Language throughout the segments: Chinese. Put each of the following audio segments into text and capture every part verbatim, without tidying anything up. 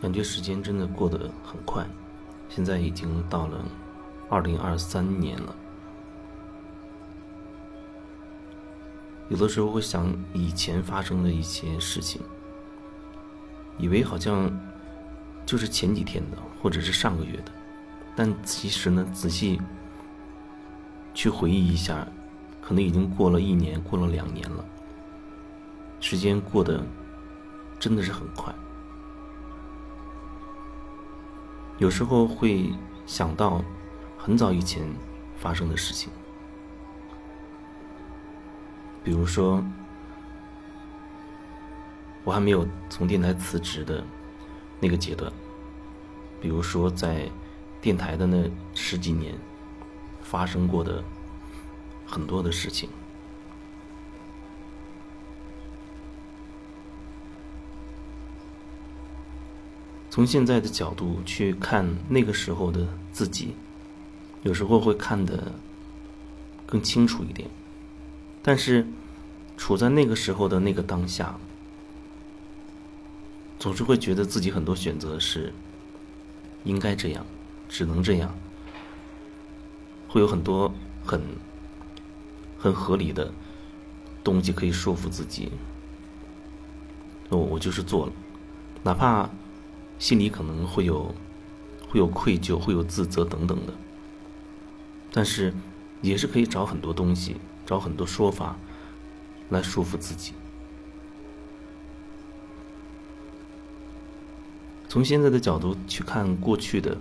感觉时间真的过得很快，现在已经到了二零二三年了。有的时候会想以前发生的一些事情，以为好像就是前几天的或者是上个月的，但其实呢仔细去回忆一下，可能已经过了一年，过了两年了。时间过得真的是很快，有时候会想到很早以前发生的事情，比如说我还没有从电台辞职的那个阶段，比如说在电台的那十几年发生过的很多的事情。从现在的角度去看那个时候的自己，有时候会看得更清楚一点，但是处在那个时候的那个当下，总是会觉得自己很多选择是应该这样，只能这样，会有很多很很合理的东西可以说服自己，我、哦、我就是做了，哪怕心里可能会有会有愧疚，会有自责等等的，但是也是可以找很多东西，找很多说法来说服自己。从现在的角度去看过去的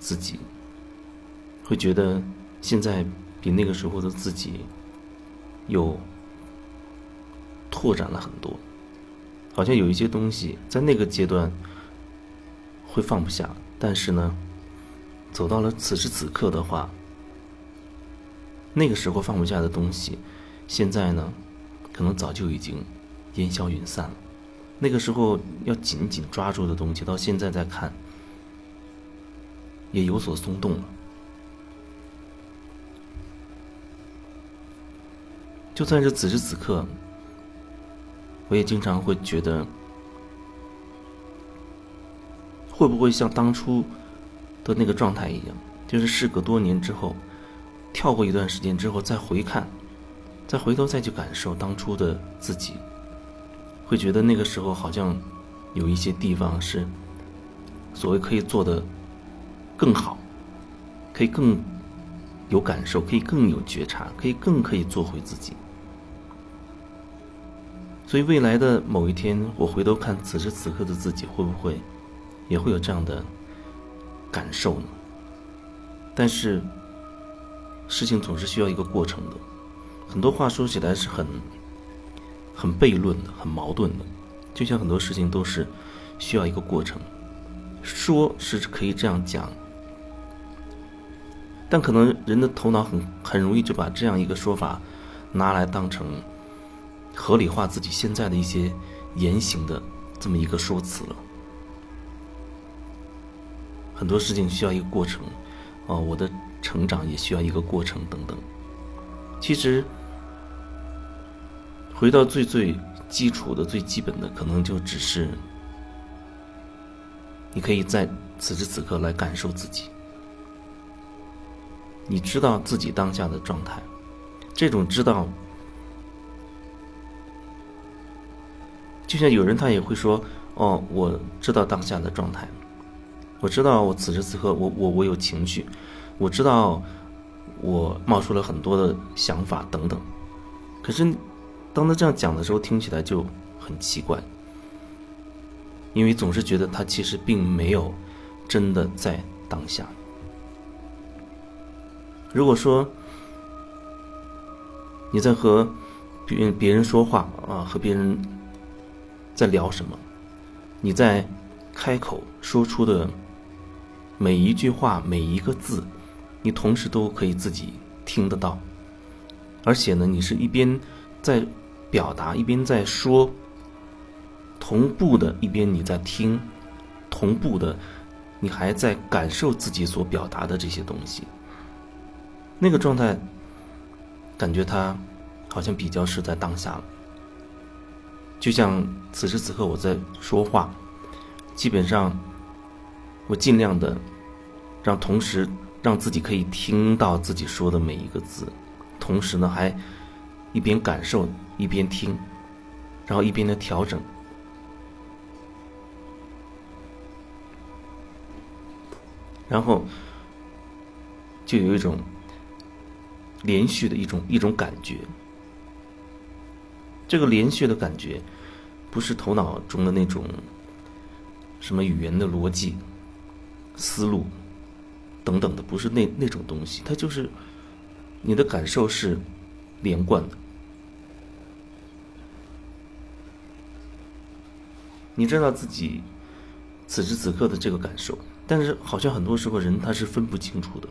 自己，会觉得现在比那个时候的自己又拓展了很多，好像有一些东西在那个阶段会放不下，但是呢走到了此时此刻的话，那个时候放不下的东西现在呢可能早就已经烟消云散了，那个时候要紧紧抓住的东西，到现在再看也有所松动了。就算是此时此刻，我也经常会觉得，会不会像当初的那个状态一样，就是事隔多年之后，跳过一段时间之后再回看，再回头再去感受当初的自己，会觉得那个时候好像有一些地方是所谓可以做得更好，可以更有感受，可以更有觉察，可以更可以做回自己。所以未来的某一天，我回头看此时此刻的自己，会不会也会有这样的感受呢？但是事情总是需要一个过程的，很多话说起来是很很悖论的，很矛盾的，就像很多事情都是需要一个过程，说是可以这样讲，但可能人的头脑很很容易就把这样一个说法拿来当成合理化自己现在的一些言行的这么一个说辞了。很多事情需要一个过程、呃、我的成长也需要一个过程等等。其实回到最最基础的最基本的，可能就只是你可以在此时此刻来感受自己，你知道自己当下的状态，这种知道就像有人他也会说，哦，我知道当下的状态，我知道我此时此刻我我我有情绪，我知道我冒出了很多的想法等等。可是当他这样讲的时候，听起来就很奇怪，因为总是觉得他其实并没有真的在当下。如果说你在和别人别人说话啊，和别人在聊什么，你在开口说出的每一句话每一个字，你同时都可以自己听得到，而且呢，你是一边在表达一边在说，同步的一边你在听，同步的你还在感受自己所表达的这些东西。那个状态感觉它好像比较是在当下了，就像此时此刻我在说话，基本上我尽量的让同时让自己可以听到自己说的每一个字，同时呢还一边感受一边听，然后一边的调整。然后就有一种连续的一种一种感觉，这个连续的感觉不是头脑中的那种什么语言的逻辑思路等等的，不是那那种东西，它就是你的感受是连贯的。你知道自己此时此刻的这个感受，但是好像很多时候人他是分不清楚的。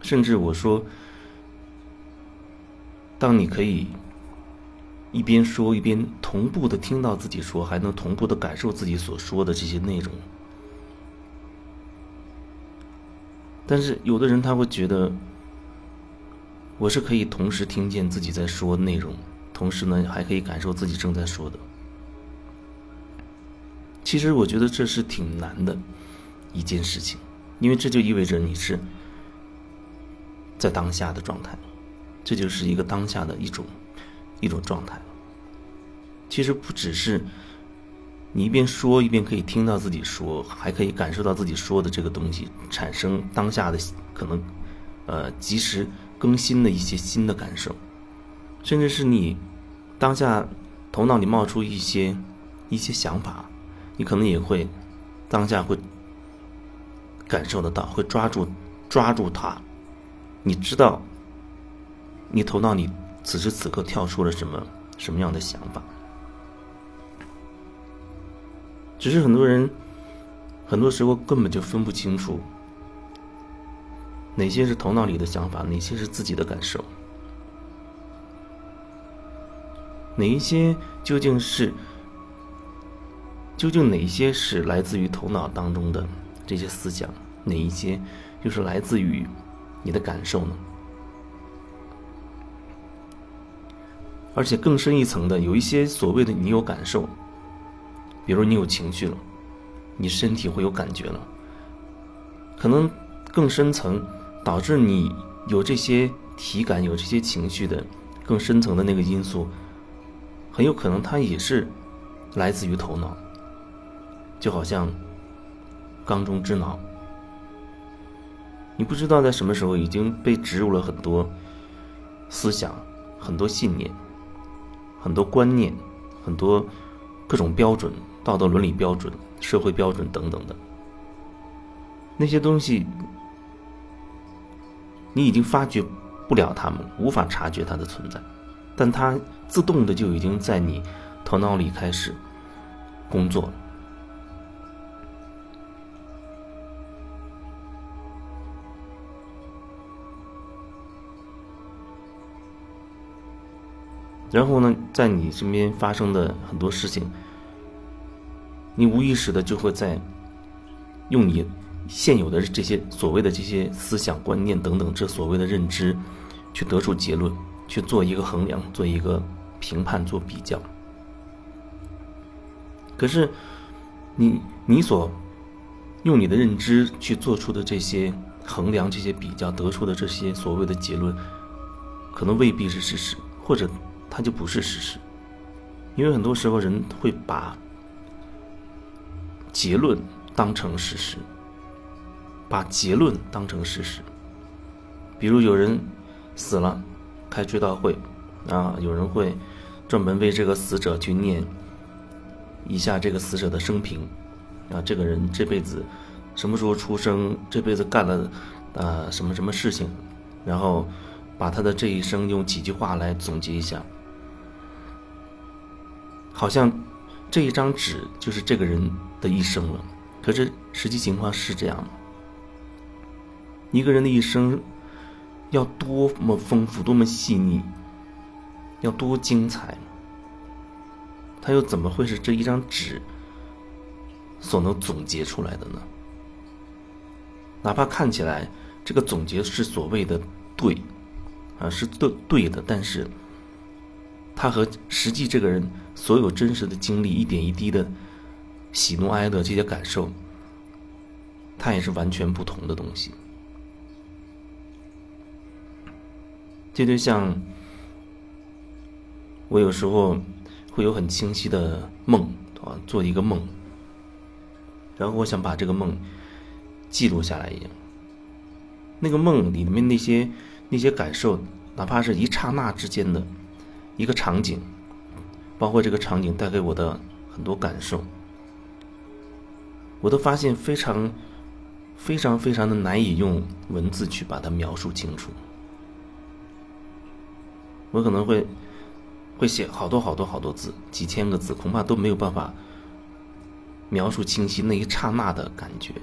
甚至我说，当你可以一边说一边同步的听到自己说，还能同步的感受自己所说的这些内容，但是有的人他会觉得我是可以同时听见自己在说内容，同时呢还可以感受自己正在说的。其实我觉得这是挺难的一件事情，因为这就意味着你是在当下的状态，这就是一个当下的一种一种状态。其实不只是你一边说一边可以听到自己说，还可以感受到自己说的这个东西，产生当下的可能呃及时更新的一些新的感受，甚至是你当下头脑里冒出一些一些想法，你可能也会当下会感受得到，会抓住抓住它。你知道你头脑里此时此刻跳出了什么什么样的想法。只是很多人很多时候根本就分不清楚哪些是头脑里的想法，哪些是自己的感受，哪一些究竟是究竟哪一些是来自于头脑当中的这些思想，哪一些又是来自于你的感受呢？而且更深一层的，有一些所谓的你有感受，比如你有情绪了，你身体会有感觉了，可能更深层导致你有这些体感有这些情绪的更深层的那个因素，很有可能它也是来自于头脑，就好像缸中之脑，你不知道在什么时候已经被植入了很多思想，很多信念，很多观念，很多各种标准，道德伦理标准，社会标准等等的那些东西，你已经发觉不了它们，无法察觉它的存在，但它自动的就已经在你头脑里开始工作了。然后呢，在你身边发生的很多事情，你无意识的就会在用你现有的这些所谓的这些思想观念等等，这所谓的认知去得出结论，去做一个衡量，做一个评判，做比较。可是你你所用你的认知去做出的这些衡量，这些比较得出的这些所谓的结论，可能未必是事实，或者它就不是事实。因为很多时候人会把结论当成事实，把结论当成事实。比如有人死了，开追悼会啊，有人会专门为这个死者去念以下这个死者的生平啊，这个人这辈子什么时候出生，这辈子干了呃什么什么事情，然后把他的这一生用几句话来总结一下，好像这一张纸就是这个人的一生了。可是实际情况是这样的，一个人的一生要多么丰富，多么细腻，要多精彩，他又怎么会是这一张纸所能总结出来的呢？哪怕看起来这个总结是所谓的对啊，是对对的，但是他和实际这个人所有真实的经历一点一滴的喜怒哀乐这些感受，它也是完全不同的东西。这就像我有时候会有很清晰的梦啊，做一个梦，然后我想把这个梦记录下来一样，那个梦里面那些那些感受，哪怕是一刹那之间的一个场景，包括这个场景带给我的很多感受，我都发现非常非常非常的难以用文字去把它描述清楚。我可能会会写好多好多好多字，几千个字，恐怕都没有办法描述清晰那一刹那的感觉。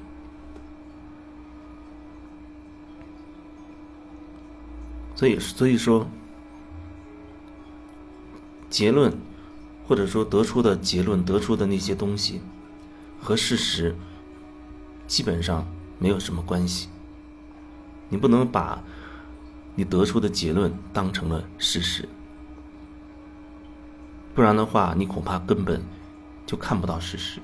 所以，所以说，结论或者说得出的结论得出的那些东西，和事实基本上没有什么关系。你不能把你得出的结论当成了事实，不然的话，你恐怕根本就看不到事实。